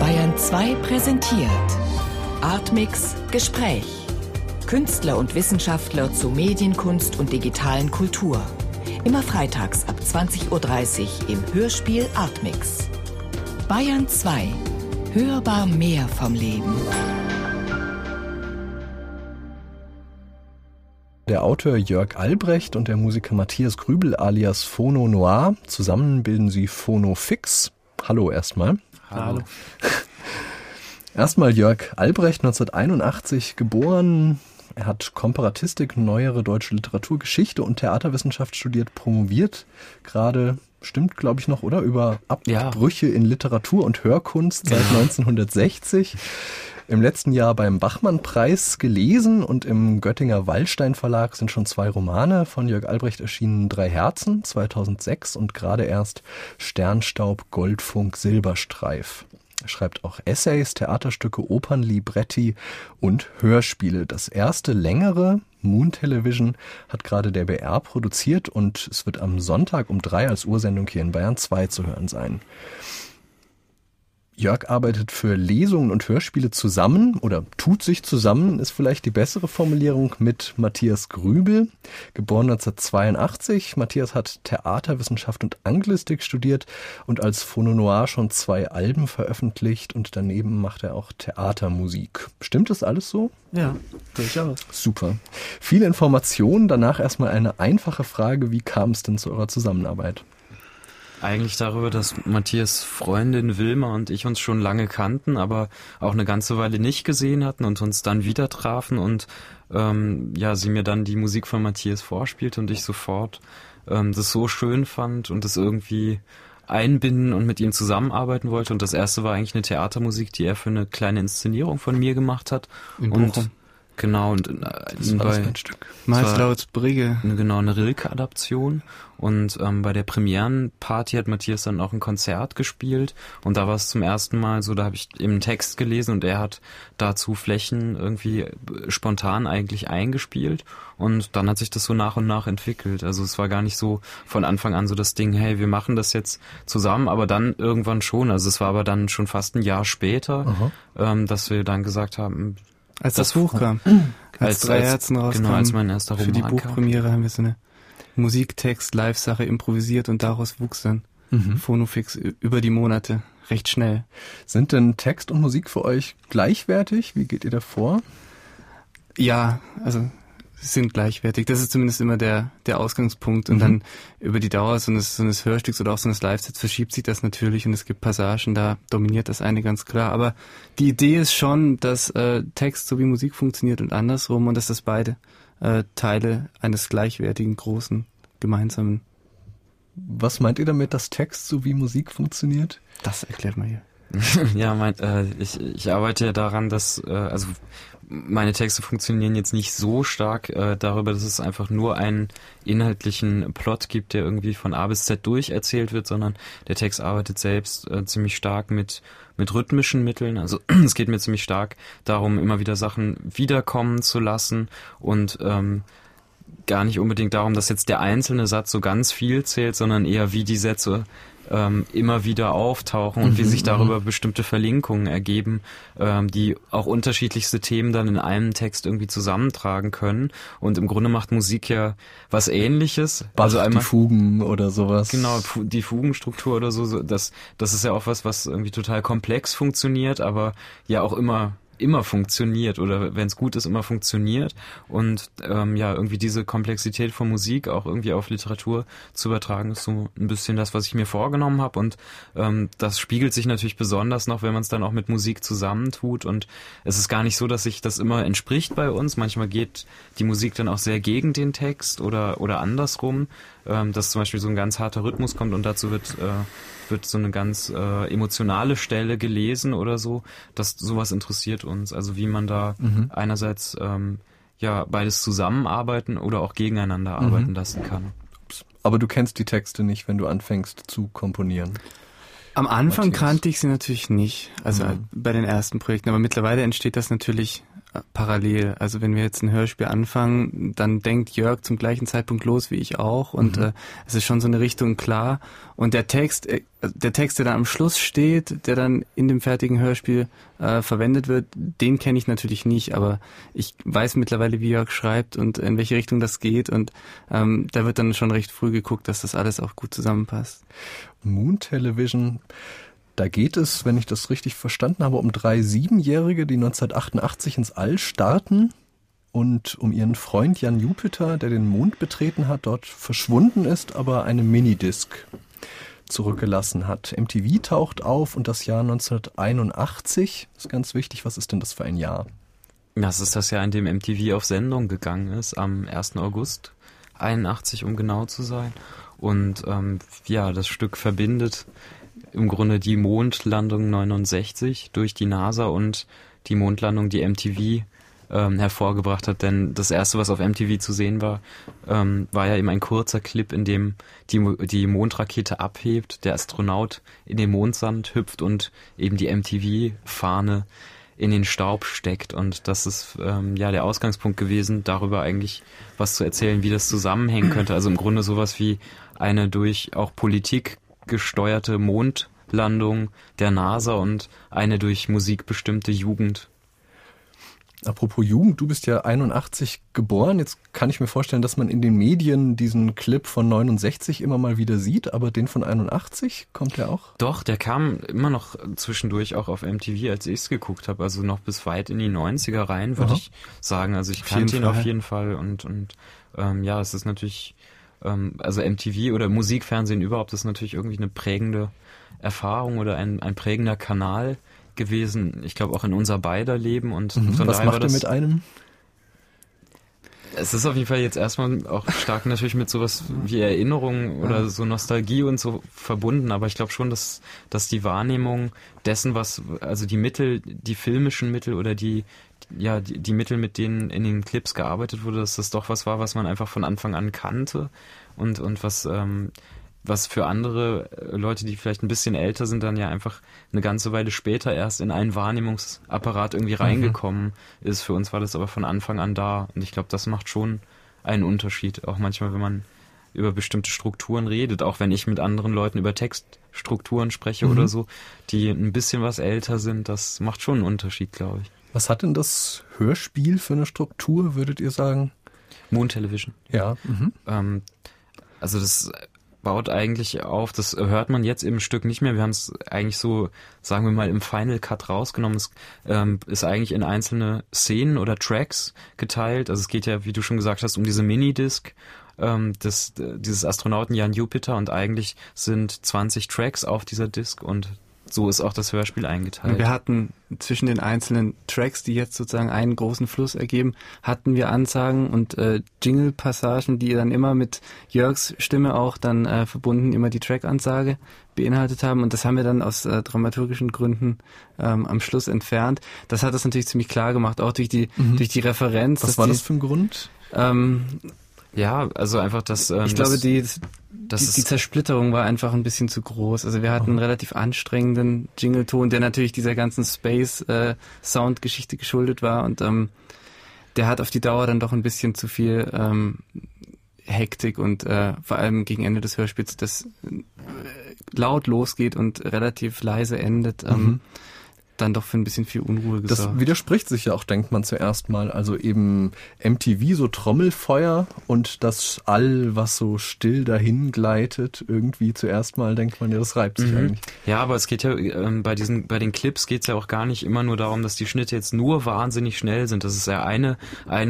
Bayern 2 präsentiert Artmix Gespräch. Künstler und Wissenschaftler zu Medienkunst und digitalen Kultur. Immer freitags ab 20.30 Uhr im Hörspiel Artmix. Bayern 2. Hörbar mehr vom Leben. Der Autor Jörg Albrecht und der Musiker Matthias Grübel alias Phono Noir. Zusammen bilden sie Phonofix. Hallo erstmal. Hallo. Erstmal Jörg Albrecht, 1981 geboren. Er hat Komparatistik, neuere deutsche Literatur, Geschichte und Theaterwissenschaft studiert, promoviert. Gerade, stimmt glaube ich noch, oder? Über Abbrüche in Literatur und Hörkunst seit 1960. Im letzten Jahr beim Bachmann-Preis gelesen und im Göttinger Wallstein-Verlag sind schon 2 Romane von Jörg Albrecht erschienen. Drei Herzen 2006 und gerade erst Sternstaub, Goldfunk, Silberstreif. Er schreibt auch Essays, Theaterstücke, Opern, Libretti und Hörspiele. Das erste längere, Moon Television, hat gerade der BR produziert und es wird am Sonntag um 3 als Ursendung hier in Bayern 2 zu hören sein. Jörg arbeitet für Lesungen und Hörspiele zusammen oder tut sich zusammen, ist vielleicht die bessere Formulierung, mit Matthias Grübel, geboren 1982. Matthias hat Theaterwissenschaft und Anglistik studiert und als Phono Noir schon 2 Alben veröffentlicht und daneben macht er auch Theatermusik. Stimmt das alles so? Ja, durchaus. Super. Viele Informationen, danach erstmal eine einfache Frage, wie kam es denn zu eurer Zusammenarbeit? Eigentlich darüber, dass Matthias Freundin Wilma und ich uns schon lange kannten, aber auch eine ganze Weile nicht gesehen hatten und uns dann wieder trafen und sie mir dann die Musik von Matthias vorspielte und ich sofort das so schön fand und das irgendwie einbinden und mit ihm zusammenarbeiten wollte. Und das erste war eigentlich eine Theatermusik, die er für eine kleine Inszenierung von mir gemacht hat. In Bochum. Und genau, und das war bei ein Stück. Meist Laut Brigge. Genau, eine Rilke-Adaption. Und bei der Premierenparty hat Matthias dann auch ein Konzert gespielt. Und da war es zum ersten Mal so, da habe ich eben einen Text gelesen und er hat dazu Flächen irgendwie spontan eigentlich eingespielt. Und dann hat sich das so nach und nach entwickelt. Also es war gar nicht so von Anfang an so das Ding, hey, wir machen das jetzt zusammen, aber dann irgendwann schon. Also es war aber dann schon fast ein Jahr später, dass wir dann gesagt haben, als das Buch kam, als Drei Herzen rauskam, genau, als mein erster Roman für die Buchpremiere kam. Haben wir so eine Musiktext-Live-Sache improvisiert und daraus wuchs dann Phonofix über die Monate recht schnell. Sind denn Text und Musik für euch gleichwertig? Wie geht ihr da vor? Ja, also sind gleichwertig. Das ist zumindest immer der Ausgangspunkt. Und dann über die Dauer so eines Hörstücks oder auch so eines Live-Sets verschiebt sich das natürlich. Und es gibt Passagen, da dominiert das eine ganz klar. Aber die Idee ist schon, dass Text sowie Musik funktioniert und andersrum. Und dass das beide Teile eines gleichwertigen, großen, gemeinsamen. Was meint ihr damit, dass Text sowie Musik funktioniert? Das erklärt mal hier. Ja, ich arbeite ja daran, dass meine Texte funktionieren jetzt nicht so stark darüber, dass es einfach nur einen inhaltlichen Plot gibt, der irgendwie von A bis Z durcherzählt wird, sondern der Text arbeitet selbst ziemlich stark mit rhythmischen Mitteln. Also es geht mir ziemlich stark darum, immer wieder Sachen wiederkommen zu lassen und gar nicht unbedingt darum, dass jetzt der einzelne Satz so ganz viel zählt, sondern eher wie die Sätze immer wieder auftauchen und wie sich darüber bestimmte Verlinkungen ergeben, die auch unterschiedlichste Themen dann in einem Text irgendwie zusammentragen können. Und im Grunde macht Musik ja was Ähnliches. Also einmal die Fugen oder sowas. Genau, die Fugenstruktur oder so. Das ist ja auch was irgendwie total komplex funktioniert, aber ja auch immer funktioniert oder wenn es gut ist, immer funktioniert und irgendwie diese Komplexität von Musik auch irgendwie auf Literatur zu übertragen, ist so ein bisschen das, was ich mir vorgenommen habe und das spiegelt sich natürlich besonders noch, wenn man es dann auch mit Musik zusammentut und es ist gar nicht so, dass sich das immer entspricht bei uns, manchmal geht die Musik dann auch sehr gegen den Text oder andersrum, dass zum Beispiel so ein ganz harter Rhythmus kommt und dazu wird so eine ganz emotionale Stelle gelesen oder so, dass sowas interessiert uns. Also wie man da einerseits beides zusammenarbeiten oder auch gegeneinander arbeiten lassen kann. Aber du kennst die Texte nicht, wenn du anfängst zu komponieren? Am Anfang kannte ich sie natürlich nicht, also bei den ersten Projekten, aber mittlerweile entsteht das natürlich parallel. Also wenn wir jetzt ein Hörspiel anfangen, dann denkt Jörg zum gleichen Zeitpunkt los wie ich auch und es ist schon so eine Richtung klar. Und der Text, der dann am Schluss steht, der dann in dem fertigen Hörspiel verwendet wird, den kenne ich natürlich nicht, aber ich weiß mittlerweile, wie Jörg schreibt und in welche Richtung das geht und da wird dann schon recht früh geguckt, dass das alles auch gut zusammenpasst. Moon Television, da geht es, wenn ich das richtig verstanden habe, um 3 Siebenjährige, die 1988 ins All starten und um ihren Freund Jan Jupiter, der den Mond betreten hat, dort verschwunden ist, aber eine Minidisc zurückgelassen hat. MTV taucht auf und das Jahr 1981 ist ganz wichtig. Was ist denn das für ein Jahr? Das ist das Jahr, in dem MTV auf Sendung gegangen ist, am 1. August 81, um genau zu sein. Und ja, das Stück verbindet im Grunde die Mondlandung 69 durch die NASA und die Mondlandung, die MTV hervorgebracht hat, denn das erste, was auf MTV zu sehen war, war ja eben ein kurzer Clip, in dem die Mondrakete abhebt, der Astronaut in den Mondsand hüpft und eben die MTV-Fahne in den Staub steckt, und das ist ja der Ausgangspunkt gewesen, darüber eigentlich was zu erzählen, wie das zusammenhängen könnte. Also im Grunde sowas wie eine durch auch Politik gesteuerte Mondlandung der NASA und eine durch Musik bestimmte Jugend. Apropos Jugend, du bist ja 81 geboren. Jetzt kann ich mir vorstellen, dass man in den Medien diesen Clip von 69 immer mal wieder sieht, aber den von 81 kommt ja auch? Doch, der kam immer noch zwischendurch auch auf MTV, als ich es geguckt habe. Also noch bis weit in die 90er rein, würde ich sagen. Also ich kannte ihn auf jeden Fall und ja, es ist natürlich... Also MTV oder Musikfernsehen überhaupt ist natürlich irgendwie eine prägende Erfahrung oder ein prägender Kanal gewesen. Ich glaube auch in unser beider Leben. Und was macht ihr mit einem? Es ist auf jeden Fall jetzt erstmal auch stark natürlich mit sowas wie Erinnerungen oder so Nostalgie und so verbunden, aber ich glaube schon, dass die Wahrnehmung dessen, was, also die Mittel, die filmischen Mittel oder die Mittel, mit denen in den Clips gearbeitet wurde, dass das doch was war, was man einfach von Anfang an kannte und was für andere Leute, die vielleicht ein bisschen älter sind, dann ja einfach eine ganze Weile später erst in einen Wahrnehmungsapparat irgendwie reingekommen ist. Für uns war das aber von Anfang an da. Und ich glaube, das macht schon einen Unterschied. Auch manchmal, wenn man über bestimmte Strukturen redet, auch wenn ich mit anderen Leuten über Textstrukturen spreche oder so, die ein bisschen was älter sind, das macht schon einen Unterschied, glaube ich. Was hat denn das Hörspiel für eine Struktur, würdet ihr sagen? Moon Television. Ja. Also das baut eigentlich auf, das hört man jetzt im Stück nicht mehr, wir haben es eigentlich so, sagen wir mal, im Final Cut rausgenommen, es ist eigentlich in einzelne Szenen oder Tracks geteilt, also es geht ja, wie du schon gesagt hast, um diese Minidisc dieses Astronauten Jan Jupiter und eigentlich sind 20 Tracks auf dieser Disc und so ist auch das Hörspiel eingeteilt. Wir hatten zwischen den einzelnen Tracks, die jetzt sozusagen einen großen Fluss ergeben, hatten wir Ansagen und Jingle-Passagen, die dann immer mit Jörgs Stimme auch dann verbunden immer die Track-Ansage beinhaltet haben. Und das haben wir dann aus dramaturgischen Gründen am Schluss entfernt. Das hat das natürlich ziemlich klar gemacht, auch durch die Referenz. Was war das für ein Grund? Ja, also einfach das... ich glaube, die Zersplitterung war einfach ein bisschen zu groß. Also wir hatten einen relativ anstrengenden Jingleton, der natürlich dieser ganzen Space-Sound-Geschichte geschuldet war und der hat auf die Dauer dann doch ein bisschen zu viel Hektik und vor allem gegen Ende des Hörspiels, das laut losgeht und relativ leise endet, dann doch für ein bisschen viel Unruhe gesorgt. Das widerspricht sich ja auch, denkt man zuerst mal. Also eben MTV, so Trommelfeuer und das All, was so still dahin gleitet, irgendwie zuerst mal denkt man ja, das reibt sich eigentlich. Ja, aber es geht ja, bei den Clips geht es ja auch gar nicht immer nur darum, dass die Schnitte jetzt nur wahnsinnig schnell sind. Das ist ja eine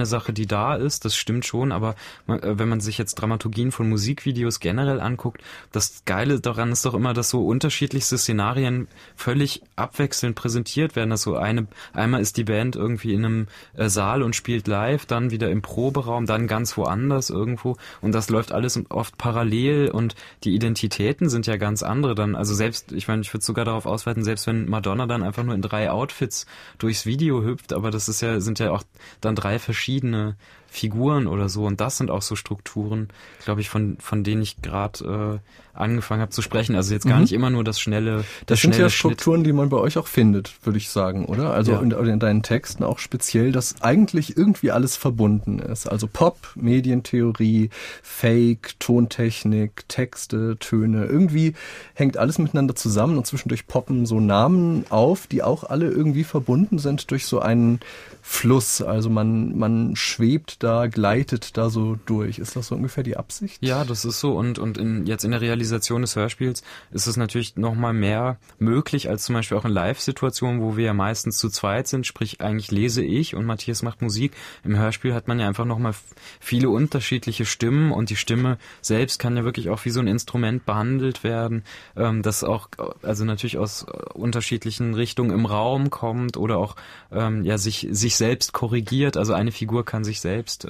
Sache, die da ist, das stimmt schon, aber wenn man sich jetzt Dramaturgien von Musikvideos generell anguckt, das Geile daran ist doch immer, dass so unterschiedlichste Szenarien völlig abwechselnd präsentiert werden, dass so einmal ist die Band irgendwie in einem Saal und spielt live, dann wieder im Proberaum, dann ganz woanders irgendwo und das läuft alles oft parallel und die Identitäten sind ja ganz andere dann, also selbst, ich meine, ich würde sogar darauf ausweiten, selbst wenn Madonna dann einfach nur in 3 Outfits durchs Video hüpft, aber das ist ja, sind ja auch dann 3 verschiedene Figuren oder so. Und das sind auch so Strukturen, glaube ich, von denen ich gerade angefangen habe zu sprechen. Also jetzt gar nicht immer nur das schnelle Das sind ja Strukturen, die man bei euch auch findet, würde ich sagen, oder? Also ja. in deinen Texten auch speziell, dass eigentlich irgendwie alles verbunden ist. Also Pop, Medientheorie, Fake, Tontechnik, Texte, Töne. Irgendwie hängt alles miteinander zusammen und zwischendurch poppen so Namen auf, die auch alle irgendwie verbunden sind durch so einen Fluss. Also man schwebt da, gleitet da so durch. Ist das so ungefähr die Absicht? Ja, das ist so. Und jetzt in der Realisation des Hörspiels ist es natürlich nochmal mehr möglich als zum Beispiel auch in Live-Situationen, wo wir ja meistens zu zweit sind. Sprich, eigentlich lese ich und Matthias macht Musik. Im Hörspiel hat man ja einfach nochmal viele unterschiedliche Stimmen und die Stimme selbst kann ja wirklich auch wie so ein Instrument behandelt werden, das auch also natürlich aus unterschiedlichen Richtungen im Raum kommt oder auch ja sich selbst korrigiert. Also eine Figur kann sich selbst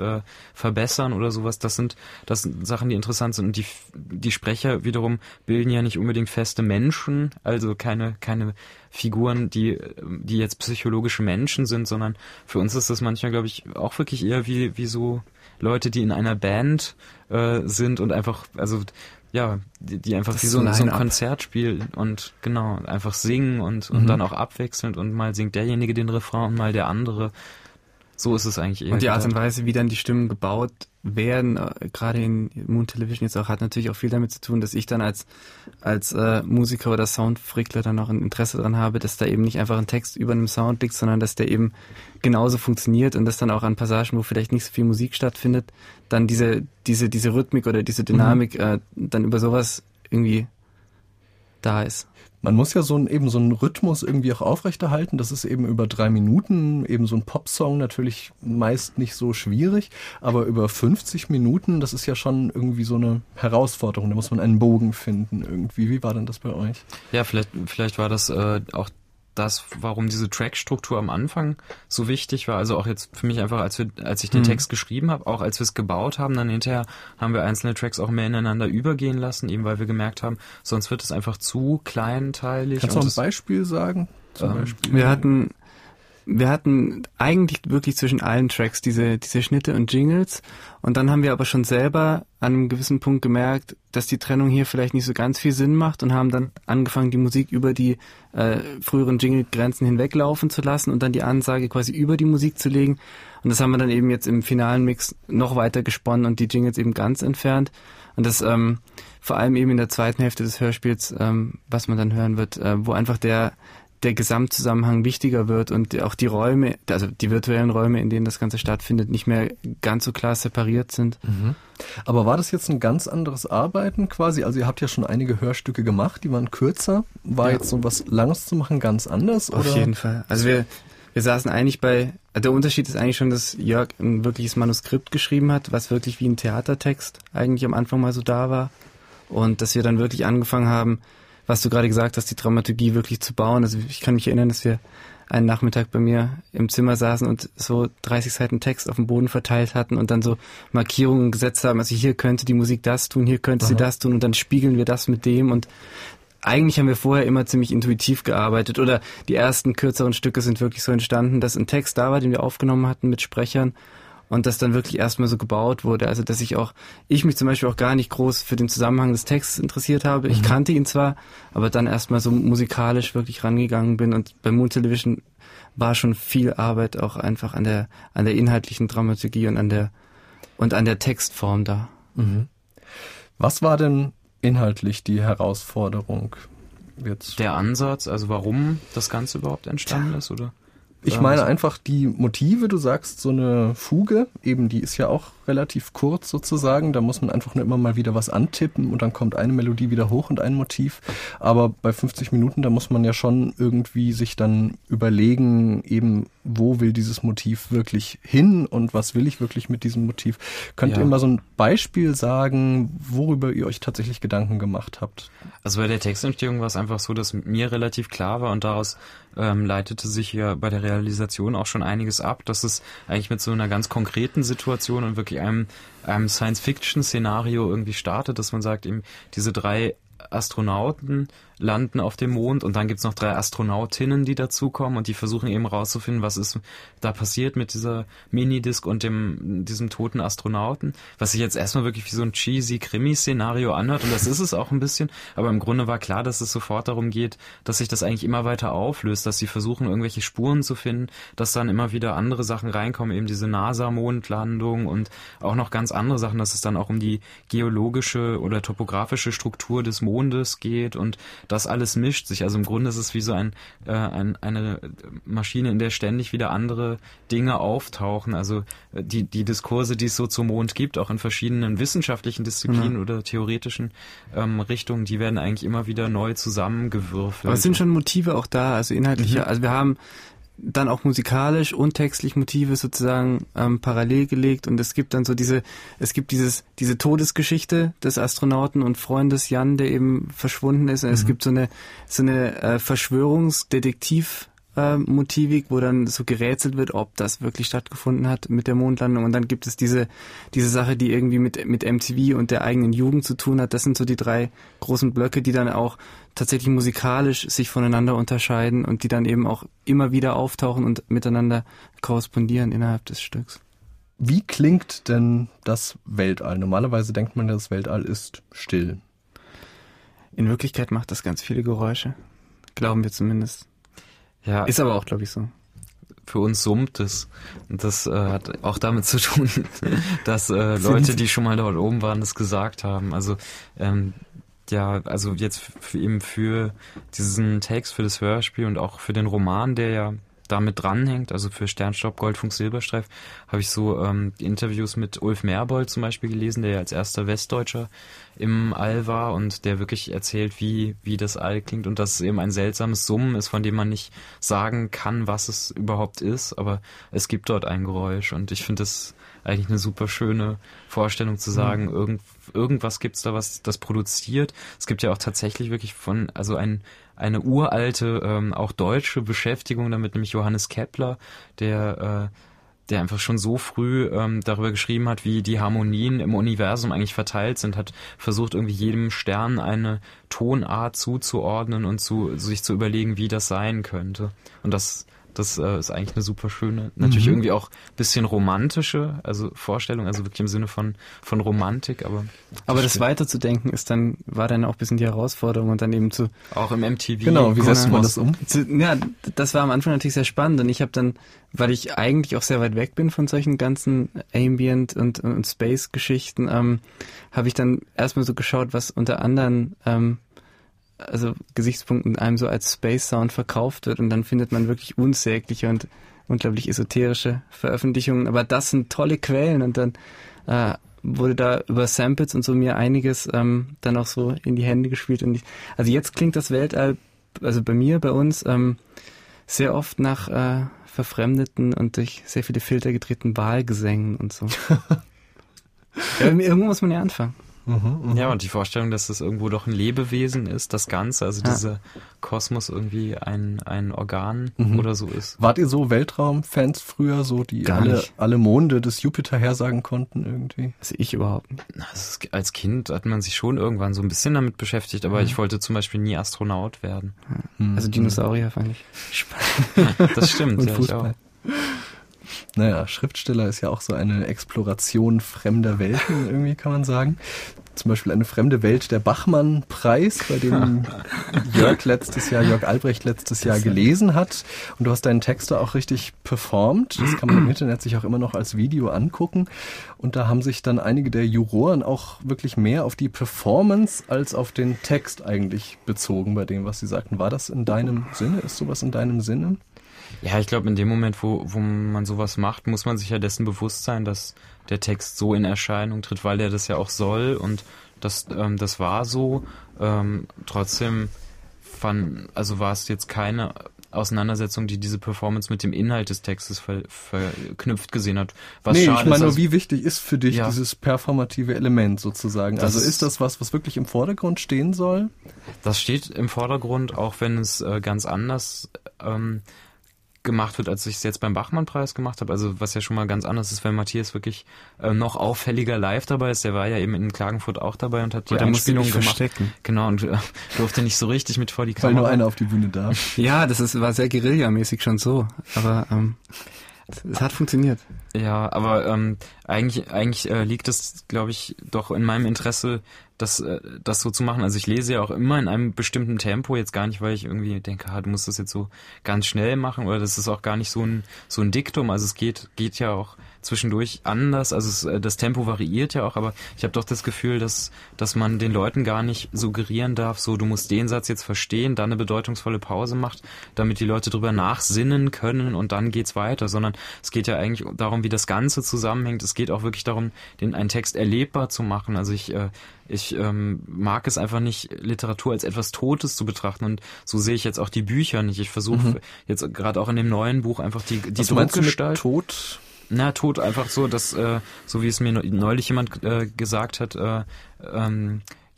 verbessern oder sowas. Das sind Sachen, die interessant sind. Und die Sprecher wiederum bilden ja nicht unbedingt feste Menschen, also keine Figuren, die jetzt psychologische Menschen sind, sondern für uns ist das manchmal, glaube ich, auch wirklich eher wie so Leute, die in einer Band sind und einfach, also ja, die einfach das wie so ein Konzert spielen und genau, einfach singen und dann auch abwechselnd und mal singt derjenige den Refrain und mal der andere. So ist es eigentlich eher. Und die Art und Weise, wie dann die Stimmen gebaut werden, gerade in Moon Television jetzt auch, hat natürlich auch viel damit zu tun, dass ich dann als Musiker oder Soundfrickler dann auch ein Interesse daran habe, dass da eben nicht einfach ein Text über einem Sound liegt, sondern dass der eben genauso funktioniert und dass dann auch an Passagen, wo vielleicht nicht so viel Musik stattfindet, dann diese Rhythmik oder diese Dynamik dann über sowas irgendwie da ist. Man muss ja so einen Rhythmus irgendwie auch aufrechterhalten. Das ist eben über 3 Minuten, eben so ein Popsong natürlich meist nicht so schwierig, aber über 50 Minuten, das ist ja schon irgendwie so eine Herausforderung. Da muss man einen Bogen finden irgendwie. Wie war denn das bei euch? Ja, vielleicht war das auch das, warum diese Track-Struktur am Anfang so wichtig war, also auch jetzt für mich einfach, als ich den Text geschrieben habe, auch als wir es gebaut haben, dann hinterher haben wir einzelne Tracks auch mehr ineinander übergehen lassen, eben weil wir gemerkt haben, sonst wird es einfach zu kleinteilig. Kannst du noch ein Beispiel sagen? Zum Beispiel. Wir hatten eigentlich wirklich zwischen allen Tracks diese Schnitte und Jingles und dann haben wir aber schon selber an einem gewissen Punkt gemerkt, dass die Trennung hier vielleicht nicht so ganz viel Sinn macht und haben dann angefangen, die Musik über die früheren Jingle-Grenzen hinweglaufen zu lassen und dann die Ansage quasi über die Musik zu legen und das haben wir dann eben jetzt im finalen Mix noch weiter gesponnen und die Jingles eben ganz entfernt und das vor allem eben in der zweiten Hälfte des Hörspiels, was man dann hören wird, wo einfach der Gesamtzusammenhang wichtiger wird und auch die Räume, also die virtuellen Räume, in denen das Ganze stattfindet, nicht mehr ganz so klar separiert sind. Mhm. Aber war das jetzt ein ganz anderes Arbeiten quasi? Also ihr habt ja schon einige Hörstücke gemacht, die waren kürzer. War jetzt so was Langes zu machen ganz anders? Auf jeden Fall. Also wir saßen eigentlich der Unterschied ist eigentlich schon, dass Jörg ein wirkliches Manuskript geschrieben hat, was wirklich wie ein Theatertext eigentlich am Anfang mal so da war. Und dass wir dann wirklich angefangen haben, was du gerade gesagt hast, die Dramaturgie wirklich zu bauen. Also ich kann mich erinnern, dass wir einen Nachmittag bei mir im Zimmer saßen und so 30 Seiten Text auf dem Boden verteilt hatten und dann so Markierungen gesetzt haben. Also hier könnte die Musik das tun, hier könnte sie das tun und dann spiegeln wir das mit dem. Und eigentlich haben wir vorher immer ziemlich intuitiv gearbeitet oder die ersten kürzeren Stücke sind wirklich so entstanden, dass ein Text da war, den wir aufgenommen hatten mit Sprechern. Und das dann wirklich erstmal so gebaut wurde. Also, dass ich mich zum Beispiel auch gar nicht groß für den Zusammenhang des Textes interessiert habe. Ich kannte ihn zwar, aber dann erstmal so musikalisch wirklich rangegangen bin. Und bei Moon Television war schon viel Arbeit auch einfach an der inhaltlichen Dramaturgie und an der Textform da. Mhm. Was war denn inhaltlich die Herausforderung jetzt? Der Ansatz, also warum das Ganze überhaupt entstanden ist, oder? Ich meine einfach die Motive, du sagst so eine Fuge, eben die ist ja auch relativ kurz sozusagen, da muss man einfach nur immer mal wieder was antippen und dann kommt eine Melodie wieder hoch und ein Motiv, aber bei 50 Minuten, da muss man ja schon irgendwie sich dann überlegen, eben wo will dieses Motiv wirklich hin und was will ich wirklich mit diesem Motiv. Könnt ihr mal so ein Beispiel sagen, worüber ihr euch tatsächlich Gedanken gemacht habt? Also bei der Textentstehung war es einfach so, dass mir relativ klar war und daraus leitete sich ja bei der Realisation auch schon einiges ab, dass es eigentlich mit so einer ganz konkreten Situation und wirklich einem Science-Fiction-Szenario irgendwie startet, dass man sagt, eben diese 3 Astronauten landen auf dem Mond, und dann gibt es noch 3 Astronautinnen, die dazukommen, und die versuchen eben rauszufinden, was ist da passiert mit dieser Minidisc und diesem toten Astronauten, was sich jetzt erstmal wirklich wie so ein cheesy Krimi-Szenario anhört, und das ist es auch ein bisschen, aber im Grunde war klar, dass es sofort darum geht, dass sich das eigentlich immer weiter auflöst, dass sie versuchen, irgendwelche Spuren zu finden, dass dann immer wieder andere Sachen reinkommen, eben diese NASA-Mondlandung und auch noch ganz andere Sachen, dass es dann auch um die geologische oder topografische Struktur des Mondes geht, und das alles mischt sich. Also im Grunde ist es wie so eine Maschine, in der ständig wieder andere Dinge auftauchen. Also die Diskurse, die es so zum Mond gibt, auch in verschiedenen wissenschaftlichen Disziplinen oder theoretischen Richtungen, die werden eigentlich immer wieder neu zusammengewürfelt. Aber es sind schon Motive auch da, also inhaltliche. Also wir haben dann auch musikalisch und textlich Motive sozusagen parallel gelegt, und es gibt dann so diese Todesgeschichte des Astronauten und Freundes Jan, der eben verschwunden ist, und es gibt so eine Verschwörungsdetektiv Motivik, wo dann so gerätselt wird, ob das wirklich stattgefunden hat mit der Mondlandung, und dann gibt es diese Sache, die irgendwie mit MTV und der eigenen Jugend zu tun hat. Das sind so die 3 großen Blöcke, die dann auch tatsächlich musikalisch sich voneinander unterscheiden und die dann eben auch immer wieder auftauchen und miteinander korrespondieren innerhalb des Stücks. Wie klingt denn das Weltall? Normalerweise denkt man, das Weltall ist still. In Wirklichkeit macht das ganz viele Geräusche. Glauben wir zumindest. Ja, ist aber auch, glaube ich, so. Für uns summt es. Und das hat auch damit zu tun, dass Leute, die schon mal dort oben waren, das gesagt haben. Also also jetzt für diesen Text, für das Hörspiel und auch für den Roman, der ja damit dranhängt, also für Sternstaub, Goldfunk, Silberstreif, habe ich so Interviews mit Ulf Merbold zum Beispiel gelesen, der ja als erster Westdeutscher im All war und der wirklich erzählt, wie das All klingt und dass es eben ein seltsames Summen ist, von dem man nicht sagen kann, was es überhaupt ist, aber es gibt dort ein Geräusch, und ich finde das eigentlich eine super schöne Vorstellung zu sagen, irgendwas gibt's da, was das produziert. Es gibt ja auch tatsächlich wirklich eine uralte, auch deutsche Beschäftigung damit, nämlich Johannes Kepler, der einfach schon so früh darüber geschrieben hat, wie die Harmonien im Universum eigentlich verteilt sind, hat versucht, irgendwie jedem Stern eine Tonart zuzuordnen und sich zu überlegen, wie das sein könnte. Und das ist eigentlich eine super schöne, natürlich irgendwie auch ein bisschen romantische Vorstellung, also wirklich im Sinne von Romantik. Aber das weiterzudenken war dann auch ein bisschen die Herausforderung, und dann eben auch im MTV. Genau, wie setzt man das um? Ja, das war am Anfang natürlich sehr spannend, und ich habe dann, weil ich eigentlich auch sehr weit weg bin von solchen ganzen Ambient- und Space-Geschichten, habe ich dann erstmal so geschaut, was unter anderen Gesichtspunkten einem so als Space-Sound verkauft wird, und dann findet man wirklich unsägliche und unglaublich esoterische Veröffentlichungen, aber das sind tolle Quellen, und dann wurde da über Samples und so mir einiges dann auch so in die Hände gespielt, und also jetzt klingt das Weltall, also bei uns, sehr oft nach verfremdeten und durch sehr viele Filter gedrehten Wahlgesängen und so. Ja, irgendwo muss man ja anfangen. Ja, und die Vorstellung, dass das irgendwo doch ein Lebewesen ist, das Ganze, also dieser Kosmos irgendwie ein Organ oder so ist. Wart ihr so Weltraumfans früher, so die alle Monde des Jupiter hersagen konnten irgendwie? Also ich überhaupt nicht. Als Kind hat man sich schon irgendwann so ein bisschen damit beschäftigt, aber ich wollte zum Beispiel nie Astronaut werden. Also Dinosaurier fand ich spannend. Das stimmt, und ja, Fußball. Ich auch. Naja, Schriftsteller ist ja auch so eine Exploration fremder Welten, irgendwie kann man sagen. Zum Beispiel eine fremde Welt, der Bachmann-Preis, bei dem Jörg Albrecht letztes Jahr gelesen hat. Und du hast deinen Text da auch richtig performt. Das kann man im Internet sich auch immer noch als Video angucken. Und da haben sich dann einige der Juroren auch wirklich mehr auf die Performance als auf den Text eigentlich bezogen bei dem, was sie sagten. War das in deinem Sinne? Ist sowas in deinem Sinne? Ja, ich glaube, in dem Moment, wo man sowas macht, muss man sich ja dessen bewusst sein, dass der Text so in Erscheinung tritt, weil er das ja auch soll, und das war so. Trotzdem war es jetzt keine Auseinandersetzung, die diese Performance mit dem Inhalt des Textes verknüpft gesehen hat. Schade, ich meine nur, wie wichtig ist für dich dieses performative Element sozusagen? Das ist das was wirklich im Vordergrund stehen soll? Das steht im Vordergrund, auch wenn es ganz anders gemacht wird, als ich es jetzt beim Bachmann-Preis gemacht habe. Also was ja schon mal ganz anders ist, weil Matthias wirklich noch auffälliger live dabei ist. Der war ja eben in Klagenfurt auch dabei und hat die Einspielung gemacht. Verstecken. Genau, und durfte nicht so richtig mit vor die Kamera. Weil nur einer auf die Bühne darf. Ja, das war sehr guerillamäßig schon so. Aber es hat funktioniert. Ja, aber eigentlich liegt es, glaube ich, doch in meinem Interesse, das so zu machen. Also ich lese ja auch immer in einem bestimmten Tempo, jetzt gar nicht, weil ich irgendwie denke, du musst das jetzt so ganz schnell machen, oder das ist auch gar nicht so ein Diktum. Also es geht ja auch zwischendurch anders. Also das Tempo variiert ja auch, aber ich habe doch das Gefühl, dass man den Leuten gar nicht suggerieren darf, so du musst den Satz jetzt verstehen, dann eine bedeutungsvolle Pause macht, damit die Leute drüber nachsinnen können und dann geht's weiter, sondern es geht ja eigentlich darum, wie das Ganze zusammenhängt. Es geht auch wirklich darum, einen Text erlebbar zu machen. Also ich mag es einfach nicht, Literatur als etwas Totes zu betrachten, und so sehe ich jetzt auch die Bücher nicht. Ich versuche jetzt gerade auch in dem neuen Buch einfach die Druckgestalt. Tot? Na, tot einfach so, dass so wie es mir neulich jemand gesagt hat,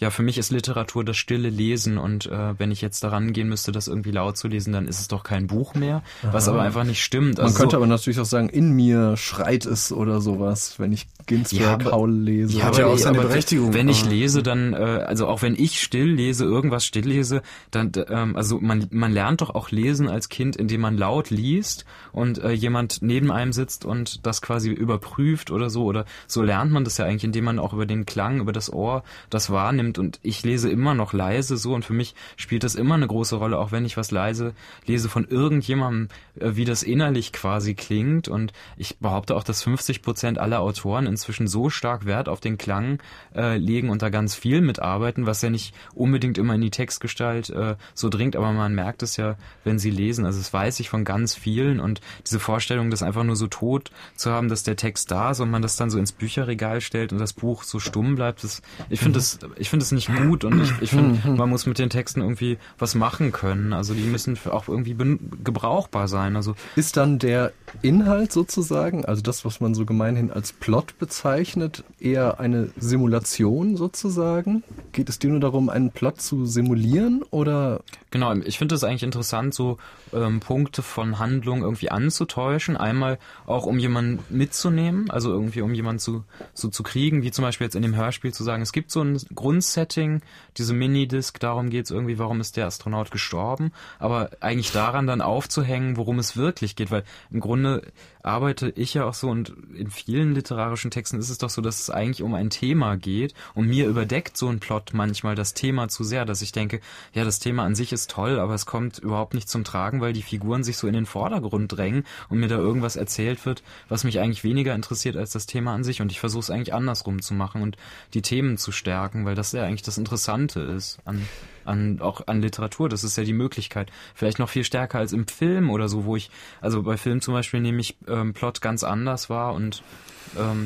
ja, für mich ist Literatur das stille Lesen, und wenn ich jetzt daran gehen müsste, das irgendwie laut zu lesen, dann ist es doch kein Buch mehr, was aber einfach nicht stimmt. Also man könnte aber natürlich auch sagen, in mir schreit es oder sowas, wenn ich Ginsberg Paul lese. Ja, hat ja auch seine Berechtigung. Wenn ich lese, dann, also auch wenn ich still lese, irgendwas still lese, dann, also man lernt doch auch lesen als Kind, indem man laut liest und jemand neben einem sitzt und das quasi überprüft oder so lernt man das ja eigentlich, indem man auch über den Klang, über das Ohr das wahrnimmt. Und ich lese immer noch leise so, und für mich spielt das immer eine große Rolle, auch wenn ich was leise lese von irgendjemandem, wie das innerlich quasi klingt, und ich behaupte auch, dass 50% aller Autoren inzwischen so stark Wert auf den Klang legen und da ganz viel mitarbeiten, was ja nicht unbedingt immer in die Textgestalt so dringt, aber man merkt es ja, wenn sie lesen, also das weiß ich von ganz vielen, und diese Vorstellung, das einfach nur so tot zu haben, dass der Text da ist und man das dann so ins Bücherregal stellt und das Buch so stumm bleibt, ich finde es nicht gut, und ich finde, man muss mit den Texten irgendwie was machen können. Also die müssen auch irgendwie gebrauchbar sein. Also ist dann der Inhalt sozusagen, also das, was man so gemeinhin als Plot bezeichnet, eher eine Simulation sozusagen? Geht es dir nur darum, einen Plot zu simulieren, oder? Genau, ich finde es eigentlich interessant, so Punkte von Handlung irgendwie anzutäuschen. Einmal auch, um jemanden mitzunehmen, also irgendwie um jemanden zu kriegen, wie zum Beispiel jetzt in dem Hörspiel zu sagen, es gibt so einen Grundsetting, diese Minidisc, darum geht es irgendwie, warum ist der Astronaut gestorben, aber eigentlich daran dann aufzuhängen, worum es wirklich geht, weil im Grunde arbeite ich ja auch so, und in vielen literarischen Texten ist es doch so, dass es eigentlich um ein Thema geht, und mir überdeckt so ein Plot manchmal das Thema zu sehr, dass ich denke, ja, das Thema an sich ist toll, aber es kommt überhaupt nicht zum Tragen, weil die Figuren sich so in den Vordergrund drängen und mir da irgendwas erzählt wird, was mich eigentlich weniger interessiert als das Thema an sich, und ich versuche es eigentlich andersrum zu machen und die Themen zu stärken, weil das ja eigentlich das Interessante ist an Literatur, das ist ja die Möglichkeit. Vielleicht noch viel stärker als im Film oder so, wo ich, also bei Film zum Beispiel nehme ich Plot ganz anders wahr, und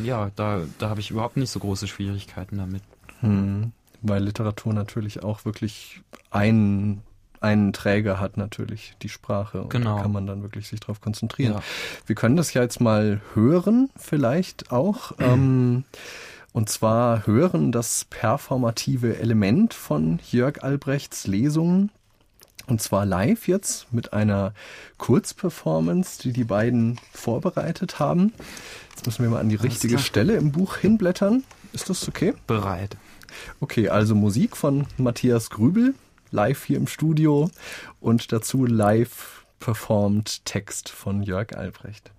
ja, da habe ich überhaupt nicht so große Schwierigkeiten damit. Weil Literatur natürlich auch wirklich einen Träger hat, natürlich die Sprache. Und genau. Da kann man dann wirklich sich drauf konzentrieren. Ja. Wir können das ja jetzt mal hören, vielleicht auch. Und zwar hören das performative Element von Jörg Albrechts Lesungen, und zwar live jetzt mit einer Kurzperformance, die die beiden vorbereitet haben. Jetzt müssen wir mal an die richtige Stelle im Buch hinblättern. Ist das okay? Bereit. Okay, also Musik von Matthias Grübel, live hier im Studio, und dazu live performt Text von Jörg Albrecht.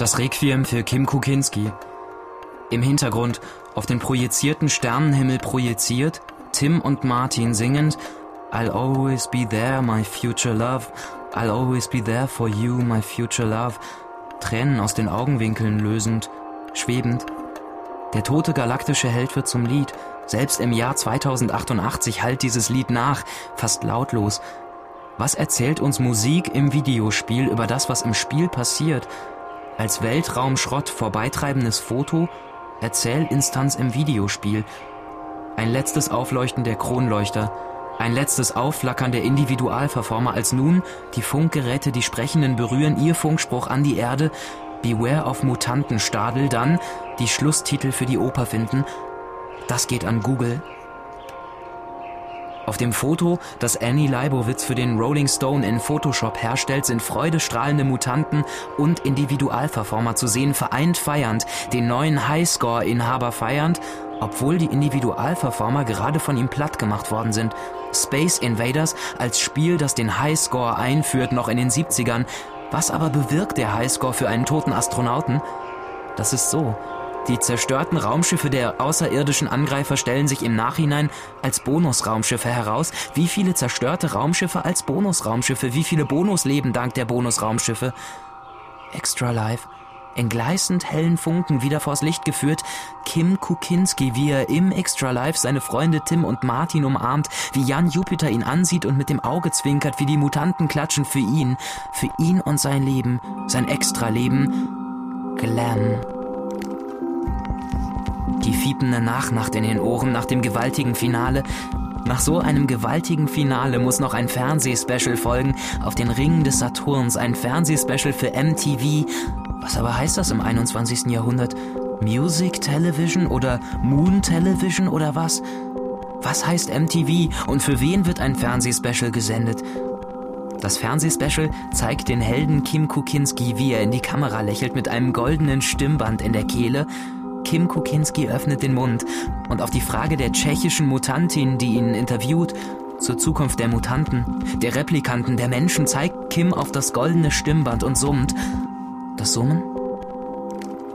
das Requiem für Kim Kukinski. Im Hintergrund, auf den projizierten Sternenhimmel projiziert, Tim und Martin singend I'll always be there, my future love, I'll always be there for you, my future love, Tränen aus den Augenwinkeln lösend, schwebend. Der tote galaktische Held wird zum Lied. Selbst im Jahr 2088 hallt dieses Lied nach, fast lautlos. Was erzählt uns Musik im Videospiel über das, was im Spiel passiert? Als Weltraumschrott vorbeitreibendes Foto, Erzählinstanz im Videospiel. Ein letztes Aufleuchten der Kronleuchter. Ein letztes Aufflackern der Individualverformer, als nun die Funkgeräte, die Sprechenden berühren, ihr Funkspruch an die Erde, Beware auf Mutantenstadel, dann die Schlusstitel für die Oper finden. Das geht an Google. Auf dem Foto, das Annie Leibovitz für den Rolling Stone in Photoshop herstellt, sind freudestrahlende Mutanten und Individualverformer zu sehen, vereint feiernd, den neuen Highscore-Inhaber feiernd, obwohl die Individualverformer gerade von ihm platt gemacht worden sind. Space Invaders als Spiel, das den Highscore einführt, noch in den 70ern. Was aber bewirkt der Highscore für einen toten Astronauten? Das ist so. Die zerstörten Raumschiffe der außerirdischen Angreifer stellen sich im Nachhinein als Bonusraumschiffe heraus. Wie viele zerstörte Raumschiffe als Bonusraumschiffe? Wie viele Bonusleben dank der Bonusraumschiffe? Extra Life. In gleißend hellen Funken wieder vors Licht geführt. Kim Kukinski, wie er im Extra Life seine Freunde Tim und Martin umarmt, wie Jan Jupiter ihn ansieht und mit dem Auge zwinkert, wie die Mutanten klatschen für ihn und sein Leben, sein Extra-Leben. Glam. Die fiepende Nachnacht in den Ohren nach dem gewaltigen Finale. Nach so einem gewaltigen Finale muss noch ein Fernsehspecial folgen. Auf den Ringen des Saturns, ein Fernsehspecial für MTV. Was aber heißt das im 21. Jahrhundert? Music Television oder Moon Television oder was? Was heißt MTV und für wen wird ein Fernsehspecial gesendet? Das Fernsehspecial zeigt den Helden Kim Kukinski, wie er in die Kamera lächelt mit einem goldenen Stimmband in der Kehle. Kim Kukinski öffnet den Mund und auf die Frage der tschechischen Mutantin, die ihn interviewt, zur Zukunft der Mutanten, der Replikanten, der Menschen, zeigt Kim auf das goldene Stimmband und summt. Das Summen?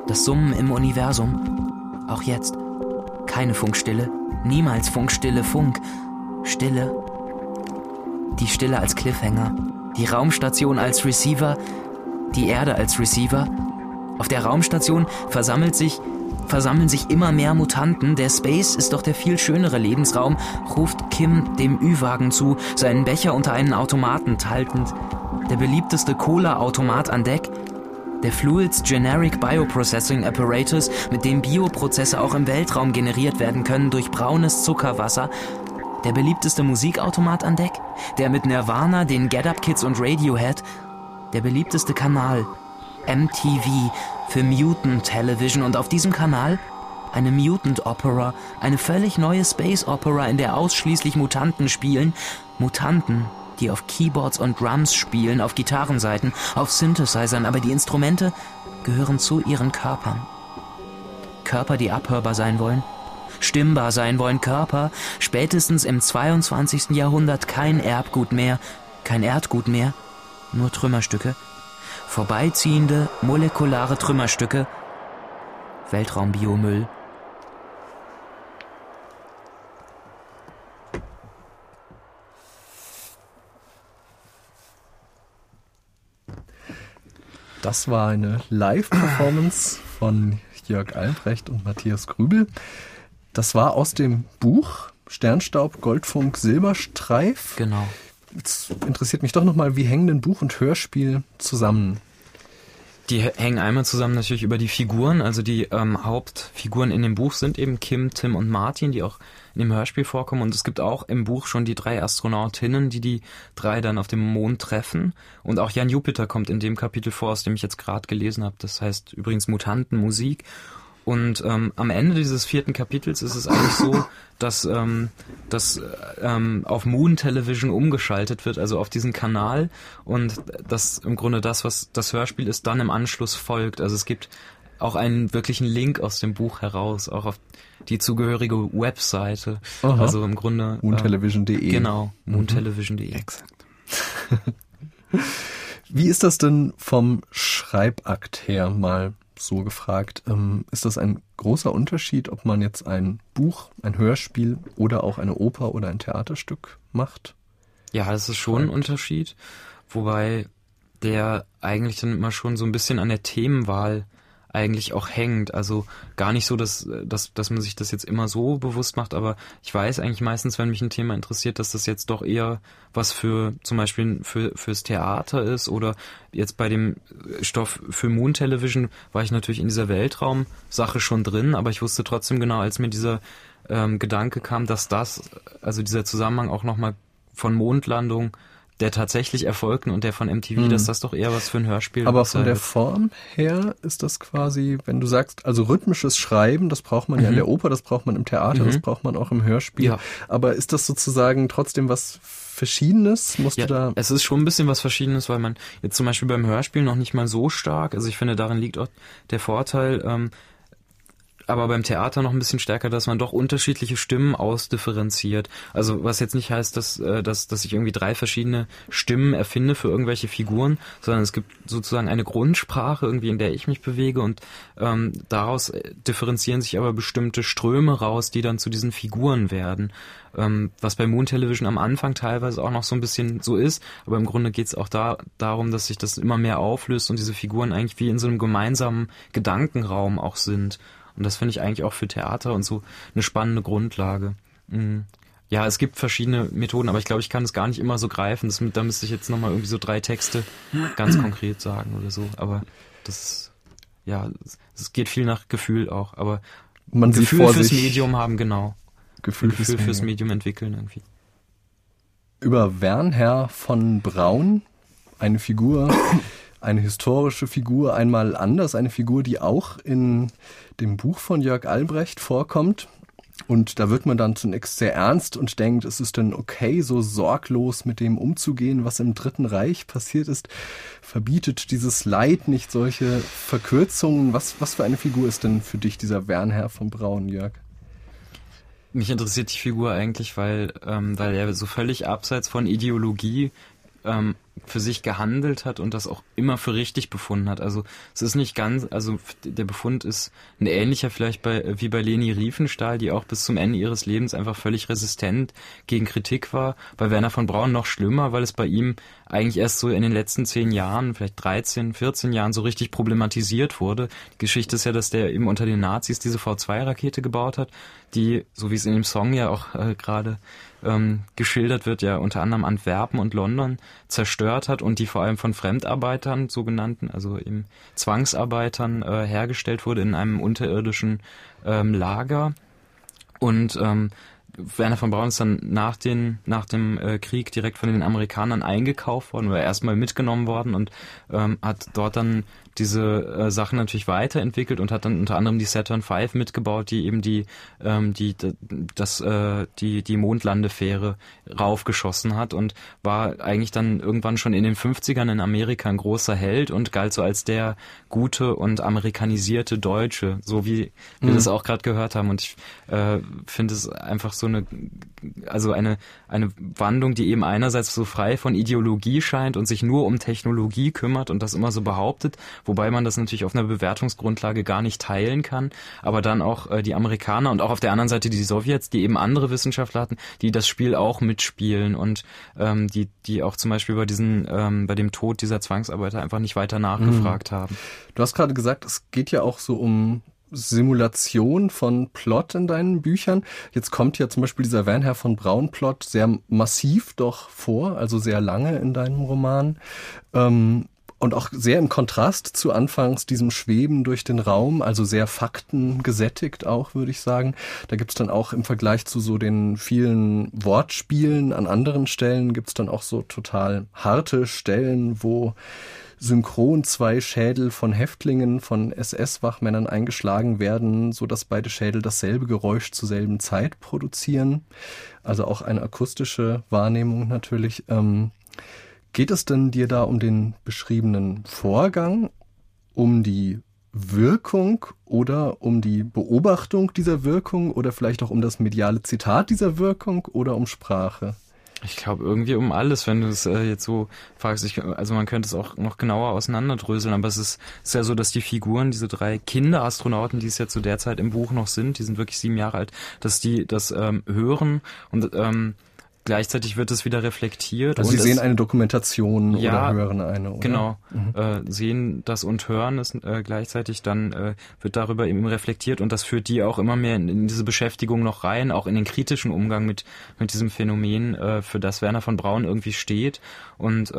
Das Summen im Universum. Auch jetzt. Keine Funkstille. Niemals Funkstille. Funk. Stille. Die Stille als Cliffhanger. Die Raumstation als Receiver. Die Erde als Receiver. Auf der Raumstation versammeln sich immer mehr Mutanten. Der Space ist doch der viel schönere Lebensraum, ruft Kim dem Ü-Wagen zu, seinen Becher unter einen Automaten haltend. Der beliebteste Cola-Automat an Deck. Der Fluids Generic Bioprocessing Apparatus, mit dem Bioprozesse auch im Weltraum generiert werden können durch braunes Zuckerwasser. Der beliebteste Musikautomat an Deck. Der mit Nirvana, den Get Up Kids und Radiohead. Der beliebteste Kanal. MTV für Mutant Television und auf diesem Kanal eine Mutant Opera, eine völlig neue Space Opera, in der ausschließlich Mutanten spielen. Mutanten, die auf Keyboards und Drums spielen, auf Gitarrenseiten, auf Synthesizern, aber die Instrumente gehören zu ihren Körpern. Körper, die abhörbar sein wollen, stimmbar sein wollen, Körper, spätestens im 22. Jahrhundert kein Erbgut mehr, kein Erdgut mehr, nur Trümmerstücke. Vorbeiziehende, molekulare Trümmerstücke, Weltraumbiomüll. Das war eine Live-Performance von Jörg Albrecht und Matthias Grübel. Das war aus dem Buch Sternstaub, Goldfunk, Silberstreif. Genau. Jetzt interessiert mich doch nochmal, wie hängen denn Buch und Hörspiel zusammen? Die hängen einmal zusammen natürlich über die Figuren. Also die Hauptfiguren in dem Buch sind eben Kim, Tim und Martin, die auch in dem Hörspiel vorkommen. Und es gibt auch im Buch schon die drei Astronautinnen, die drei dann auf dem Mond treffen. Und auch Jan Jupiter kommt in dem Kapitel vor, aus dem ich jetzt gerade gelesen habe. Das heißt übrigens Mutantenmusik. Und am Ende dieses 4. Kapitels ist es eigentlich so, dass auf Moon Television umgeschaltet wird, also auf diesen Kanal. Und das im Grunde das, was das Hörspiel ist, dann im Anschluss folgt. Also es gibt auch einen wirklichen Link aus dem Buch heraus, auch auf die zugehörige Webseite. Aha. Also im Grunde moontelevision.de. Genau, moontelevision.de. Exakt. Wie ist das denn vom Schreibakt her, mal so gefragt? Ist das ein großer Unterschied, ob man jetzt ein Buch, ein Hörspiel oder auch eine Oper oder ein Theaterstück macht? Ja, das ist schon ein Unterschied, wobei der eigentlich dann immer schon so ein bisschen an der Themenwahl eigentlich auch hängt. Also gar nicht so, dass man sich das jetzt immer so bewusst macht, aber ich weiß eigentlich meistens, wenn mich ein Thema interessiert, dass das jetzt doch eher was für zum Beispiel fürs Theater ist, oder jetzt bei dem Stoff für Moon Television war ich natürlich in dieser Weltraum-Sache schon drin, aber ich wusste trotzdem genau, als mir dieser Gedanke kam, dass dieser Zusammenhang auch nochmal von Mondlandung, der tatsächlich erfolgten, und der von MTV, dass das doch eher was für ein Hörspiel. Aber von der Form her ist das quasi, wenn du sagst, also rhythmisches Schreiben, das braucht man ja in der Oper, das braucht man im Theater, das braucht man auch im Hörspiel. Ja. Aber ist das sozusagen trotzdem was Verschiedenes? Es ist schon ein bisschen was Verschiedenes, weil man jetzt zum Beispiel beim Hörspiel noch nicht mal so stark, also ich finde, darin liegt auch der Vorteil, aber beim Theater noch ein bisschen stärker, dass man doch unterschiedliche Stimmen ausdifferenziert. Also was jetzt nicht heißt, dass ich irgendwie 3 verschiedene Stimmen erfinde für irgendwelche Figuren, sondern es gibt sozusagen eine Grundsprache irgendwie, in der ich mich bewege, und daraus differenzieren sich aber bestimmte Ströme raus, die dann zu diesen Figuren werden. Was bei Moon Television am Anfang teilweise auch noch so ein bisschen so ist, aber im Grunde geht es auch darum, dass sich das immer mehr auflöst und diese Figuren eigentlich wie in so einem gemeinsamen Gedankenraum auch sind. Und das finde ich eigentlich auch für Theater und so eine spannende Grundlage. Ja, es gibt verschiedene Methoden, aber ich glaube, ich kann es gar nicht immer so greifen. Da müsste ich jetzt nochmal irgendwie so 3 Texte ganz konkret sagen oder so. Aber es geht viel nach Gefühl auch. Aber man Gefühl fürs Medium haben, genau. Gefühl fürs Medium entwickeln irgendwie. Über Wernher von Braun, eine Figur... eine historische Figur, einmal anders, eine Figur, die auch in dem Buch von Jörg Albrecht vorkommt. Und da wird man dann zunächst sehr ernst und denkt, es ist denn okay, so sorglos mit dem umzugehen, was im Dritten Reich passiert ist? Verbietet dieses Leid nicht solche Verkürzungen? Was für eine Figur ist denn für dich dieser Wernher von Braun, Jörg? Mich interessiert die Figur eigentlich, weil er so völlig abseits von Ideologie für sich gehandelt hat und das auch immer für richtig befunden hat. Also es ist nicht ganz, also der Befund ist ein ähnlicher vielleicht wie bei Leni Riefenstahl, die auch bis zum Ende ihres Lebens einfach völlig resistent gegen Kritik war. Bei Wernher von Braun noch schlimmer, weil es bei ihm eigentlich erst so in den letzten 10 Jahren, vielleicht 13, 14 Jahren so richtig problematisiert wurde. Die Geschichte ist ja, dass der eben unter den Nazis diese V2-Rakete gebaut hat, die, so wie es in dem Song ja auch gerade geschildert wird, ja unter anderem Antwerpen und London zerstört hat und die vor allem von Fremdarbeitern, sogenannten, also eben Zwangsarbeitern, hergestellt wurde in einem unterirdischen Lager. Und Wernher von Braun ist dann nach dem Krieg direkt von den Amerikanern eingekauft worden oder erstmal mitgenommen worden und hat dort dann diese Sachen natürlich weiterentwickelt und hat dann unter anderem die Saturn V mitgebaut, die eben die Mondlandefähre raufgeschossen hat, und war eigentlich dann irgendwann schon in den 50ern in Amerika ein großer Held und galt so als der gute und amerikanisierte Deutsche, so wie wir das auch gerade gehört haben. Und ich finde es einfach so eine Wandlung, die eben einerseits so frei von Ideologie scheint und sich nur um Technologie kümmert und das immer so behauptet, wobei man das natürlich auf einer Bewertungsgrundlage gar nicht teilen kann, aber dann auch die Amerikaner und auch auf der anderen Seite die Sowjets, die eben andere Wissenschaftler hatten, die das Spiel auch mitspielen und die auch zum Beispiel über bei dem Tod dieser Zwangsarbeiter einfach nicht weiter nachgefragt haben. Du hast gerade gesagt, es geht ja auch so um Simulation von Plot in deinen Büchern. Jetzt kommt ja zum Beispiel dieser Wernher von Braun-Plot sehr massiv doch vor, also sehr lange in deinem Roman. Und auch sehr im Kontrast zu anfangs diesem Schweben durch den Raum, also sehr faktengesättigt auch, würde ich sagen. Da gibt's dann auch im Vergleich zu so den vielen Wortspielen an anderen Stellen, gibt's dann auch so total harte Stellen, wo synchron 2 Schädel von Häftlingen, von SS-Wachmännern eingeschlagen werden, sodass beide Schädel dasselbe Geräusch zur selben Zeit produzieren. Also auch eine akustische Wahrnehmung natürlich. Geht es denn dir da um den beschriebenen Vorgang, um die Wirkung oder um die Beobachtung dieser Wirkung oder vielleicht auch um das mediale Zitat dieser Wirkung oder um Sprache? Ich glaube, irgendwie um alles, wenn du es jetzt so fragst. Also man könnte es auch noch genauer auseinanderdröseln, aber es ist ja so, dass die Figuren, diese drei Kinderastronauten, die es ja zu der Zeit im Buch noch sind, die sind wirklich 7 Jahre alt, dass die das hören und gleichzeitig wird es wieder reflektiert. Also und sie sehen eine Dokumentation ja, oder hören eine, oder? Genau. Mhm. Sehen das und hören es gleichzeitig, dann wird darüber eben reflektiert und das führt die auch immer mehr in diese Beschäftigung noch rein, auch in den kritischen Umgang mit diesem Phänomen, für das Wernher von Braun irgendwie steht. Und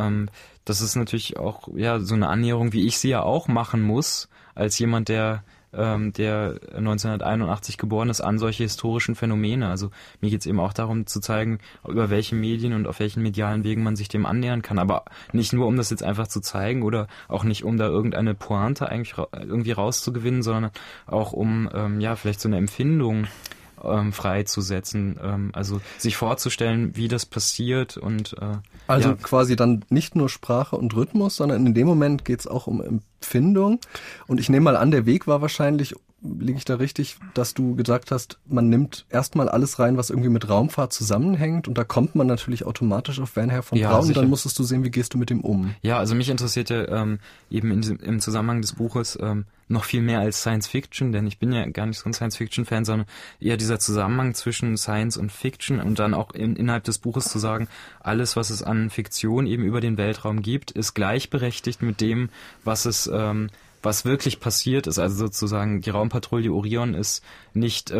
das ist natürlich auch ja so eine Annäherung, wie ich sie ja auch machen muss, als jemand, der 1981 geboren ist, an solche historischen Phänomene. Also mir geht es eben auch darum zu zeigen, über welche Medien und auf welchen medialen Wegen man sich dem annähern kann. Aber nicht nur, um das jetzt einfach zu zeigen oder auch nicht, um da irgendeine Pointe eigentlich irgendwie rauszugewinnen, sondern auch um ja vielleicht so eine Empfindung freizusetzen, also sich vorzustellen, wie das passiert und also ja. Quasi dann nicht nur Sprache und Rhythmus, sondern in dem Moment geht es auch um Empfindung und ich nehme mal an, der Weg war wahrscheinlich, liege ich da richtig, dass du gesagt hast, man nimmt erstmal alles rein, was irgendwie mit Raumfahrt zusammenhängt und da kommt man natürlich automatisch auf Wernher von Braun und dann musstest du sehen, wie gehst du mit dem um. Ja, also mich interessiert ja eben im Zusammenhang des Buches noch viel mehr als Science-Fiction, denn ich bin ja gar nicht so ein Science-Fiction-Fan, sondern eher dieser Zusammenhang zwischen Science und Fiction und dann auch innerhalb des Buches zu sagen, alles, was es an Fiktion eben über den Weltraum gibt, ist gleichberechtigt mit dem, was wirklich passiert ist. Also sozusagen die Raumpatrouille Orion ist nicht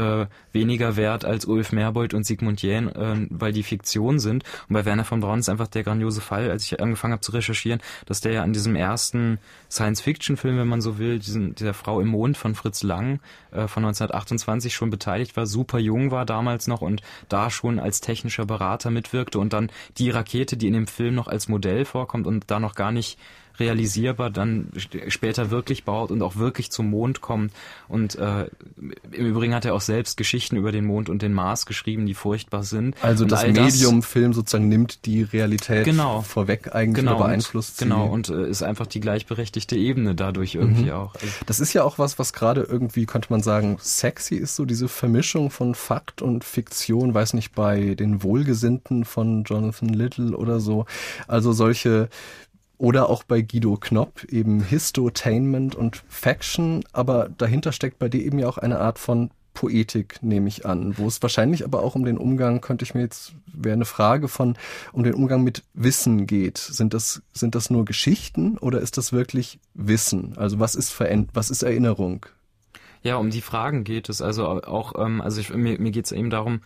weniger wert als Ulf Merbold und Sigmund Jähn, weil die Fiktion sind. Und bei Wernher von Braun ist einfach der grandiose Fall, als ich angefangen habe zu recherchieren, dass der ja an diesem ersten Science-Fiction-Film, wenn man so will, dieser Frau im Mond von Fritz Lang von 1928 schon beteiligt war, super jung war damals noch und da schon als technischer Berater mitwirkte und dann die Rakete, die in dem Film noch als Modell vorkommt und da noch gar nicht realisierbar dann später wirklich baut und auch wirklich zum Mond kommt. Und im Übrigen hat er auch selbst Geschichten über den Mond und den Mars geschrieben, die furchtbar sind. Also und das Medium-Film sozusagen nimmt die Realität vorweg eigentlich, oder beeinflusst sie. Genau, und ist einfach die gleichberechtigte Ebene dadurch irgendwie auch. Also das ist ja auch was gerade irgendwie, könnte man sagen, sexy ist, so diese Vermischung von Fakt und Fiktion, weiß nicht, bei den Wohlgesinnten von Jonathan Little oder so. Also solche... Oder auch bei Guido Knopp eben Histotainment und Faction, aber dahinter steckt bei dir eben ja auch eine Art von Poetik, nehme ich an, wo es wahrscheinlich aber auch um den Umgang, um den Umgang mit Wissen geht. Sind das nur Geschichten oder ist das wirklich Wissen? Also was ist Erinnerung? Ja, um die Fragen geht es, also auch, mir geht es eben darum,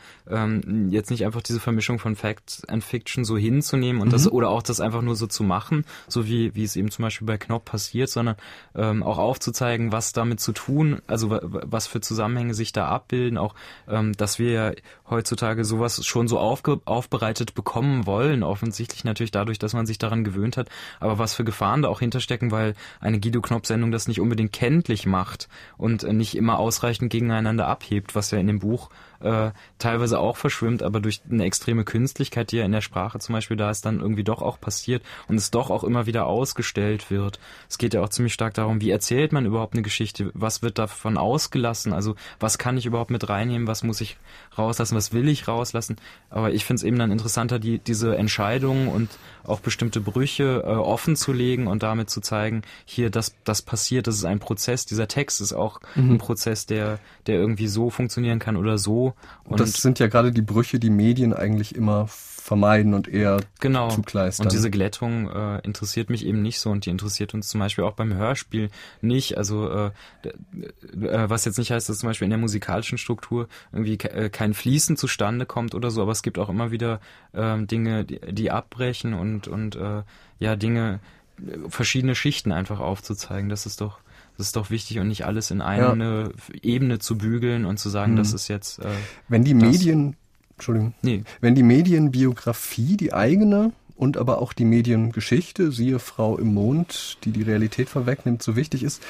jetzt nicht einfach diese Vermischung von Fact and Fiction so hinzunehmen und das, oder auch das einfach nur so zu machen, so wie es eben zum Beispiel bei Knopp passiert, sondern auch aufzuzeigen, was damit zu tun, also was für Zusammenhänge sich da abbilden, auch, dass wir ja heutzutage sowas schon so aufbereitet bekommen wollen, offensichtlich natürlich dadurch, dass man sich daran gewöhnt hat, aber was für Gefahren da auch hinterstecken, weil eine Guido-Knopp-Sendung das nicht unbedingt kenntlich macht und nicht immer ausreichend gegeneinander abhebt, was ja in dem Buch teilweise auch verschwimmt, aber durch eine extreme Künstlichkeit, die ja in der Sprache zum Beispiel da ist, dann irgendwie doch auch passiert und es doch auch immer wieder ausgestellt wird. Es geht ja auch ziemlich stark darum, wie erzählt man überhaupt eine Geschichte, was wird davon ausgelassen, also was kann ich überhaupt mit reinnehmen, was muss ich rauslassen, was will ich rauslassen, aber ich finde es eben dann interessanter, diese Entscheidungen und auch bestimmte Brüche offen zu legen und damit zu zeigen, hier, das passiert, das ist ein Prozess, dieser Text ist auch ein Prozess, der irgendwie so funktionieren kann oder so. Und das sind ja gerade die Brüche, die Medien eigentlich immer vermeiden und eher zugleistern. Und diese Glättung interessiert mich eben nicht so und die interessiert uns zum Beispiel auch beim Hörspiel nicht. Also was jetzt nicht heißt, dass zum Beispiel in der musikalischen Struktur irgendwie kein Fließen zustande kommt oder so, aber es gibt auch immer wieder Dinge, die abbrechen und Dinge, verschiedene Schichten einfach aufzuzeigen. Das ist doch wichtig und nicht alles in eine Ebene zu bügeln und zu sagen, das ist jetzt... Wenn die Medienbiografie die eigene und aber auch die Mediengeschichte, siehe Frau im Mond, die Realität vorwegnimmt, so wichtig ist,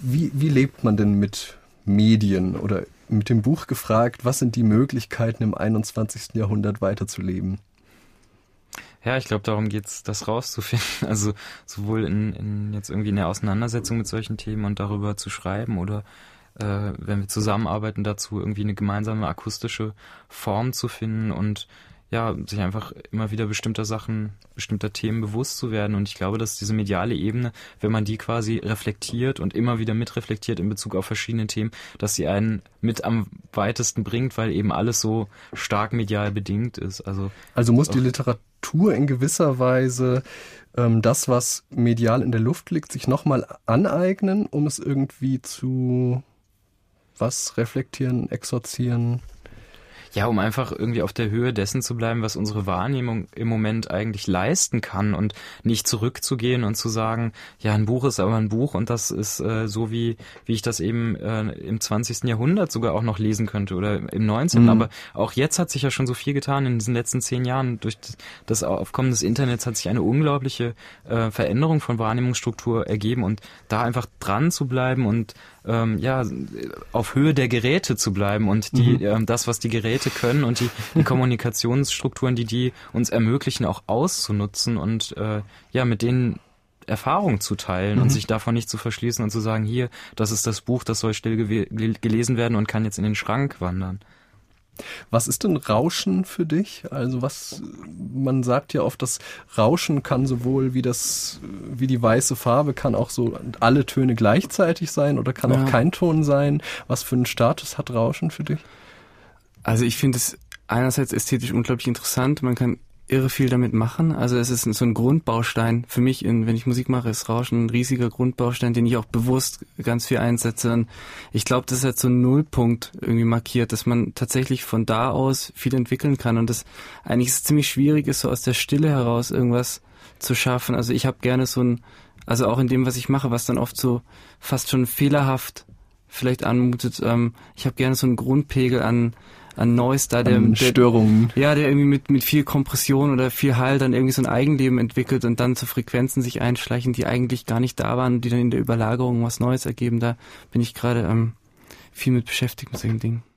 wie lebt man denn mit Medien oder mit dem Buch gefragt, was sind die Möglichkeiten im 21. Jahrhundert weiterzuleben? Ja, ich glaube, darum geht's, das rauszufinden. Also sowohl in jetzt irgendwie in der Auseinandersetzung mit solchen Themen und darüber zu schreiben oder wenn wir zusammenarbeiten dazu, irgendwie eine gemeinsame akustische Form zu finden und ja, sich einfach immer wieder bestimmter Sachen, bestimmter Themen bewusst zu werden. Und ich glaube, dass diese mediale Ebene, wenn man die quasi reflektiert und immer wieder mitreflektiert in Bezug auf verschiedene Themen, dass sie einen mit am weitesten bringt, weil eben alles so stark medial bedingt ist. Also muss die Literatur in gewisser Weise das, was medial in der Luft liegt, sich nochmal aneignen, um es irgendwie zu was reflektieren, exorzieren? Ja, um einfach irgendwie auf der Höhe dessen zu bleiben, was unsere Wahrnehmung im Moment eigentlich leisten kann und nicht zurückzugehen und zu sagen, ja, ein Buch ist aber ein Buch und das ist so, wie ich das eben im 20. Jahrhundert sogar auch noch lesen könnte oder im 19. Mhm. Aber auch jetzt hat sich ja schon so viel getan in diesen letzten 10 Jahren. Durch das Aufkommen des Internets hat sich eine unglaubliche Veränderung von Wahrnehmungsstruktur ergeben, und da einfach dran zu bleiben und ja, auf Höhe der Geräte zu bleiben und die das, was die Geräte können und die Kommunikationsstrukturen, die uns ermöglichen, auch auszunutzen und ja, mit denen Erfahrung zu teilen und sich davon nicht zu verschließen und zu sagen, hier, das ist das Buch, das soll still gelesen werden und kann jetzt in den Schrank wandern. Was ist denn Rauschen für dich? Also was, man sagt ja oft, das Rauschen kann sowohl wie die weiße Farbe, kann auch so alle Töne gleichzeitig sein oder kann auch kein Ton sein. Was für einen Status hat Rauschen für dich? Also ich finde es einerseits ästhetisch unglaublich interessant. Man kann irre viel damit machen. Also es ist so ein Grundbaustein für mich, wenn ich Musik mache, ist Rauschen ein riesiger Grundbaustein, den ich auch bewusst ganz viel einsetze. Und ich glaube, das hat so einen Nullpunkt irgendwie markiert, dass man tatsächlich von da aus viel entwickeln kann und das eigentlich ziemlich schwierig ist, so aus der Stille heraus irgendwas zu schaffen. Also ich habe gerne so ein, also auch in dem, was ich mache, was dann oft so fast schon fehlerhaft vielleicht anmutet, ich habe gerne so einen Grundpegel an Noise da, der Störungen. Ja, der irgendwie mit viel Kompression oder viel Hall dann irgendwie so ein Eigenleben entwickelt und dann zu Frequenzen sich einschleichen, die eigentlich gar nicht da waren und die dann in der Überlagerung was Neues ergeben. Da bin ich gerade viel mit beschäftigt mit solchen Dingen.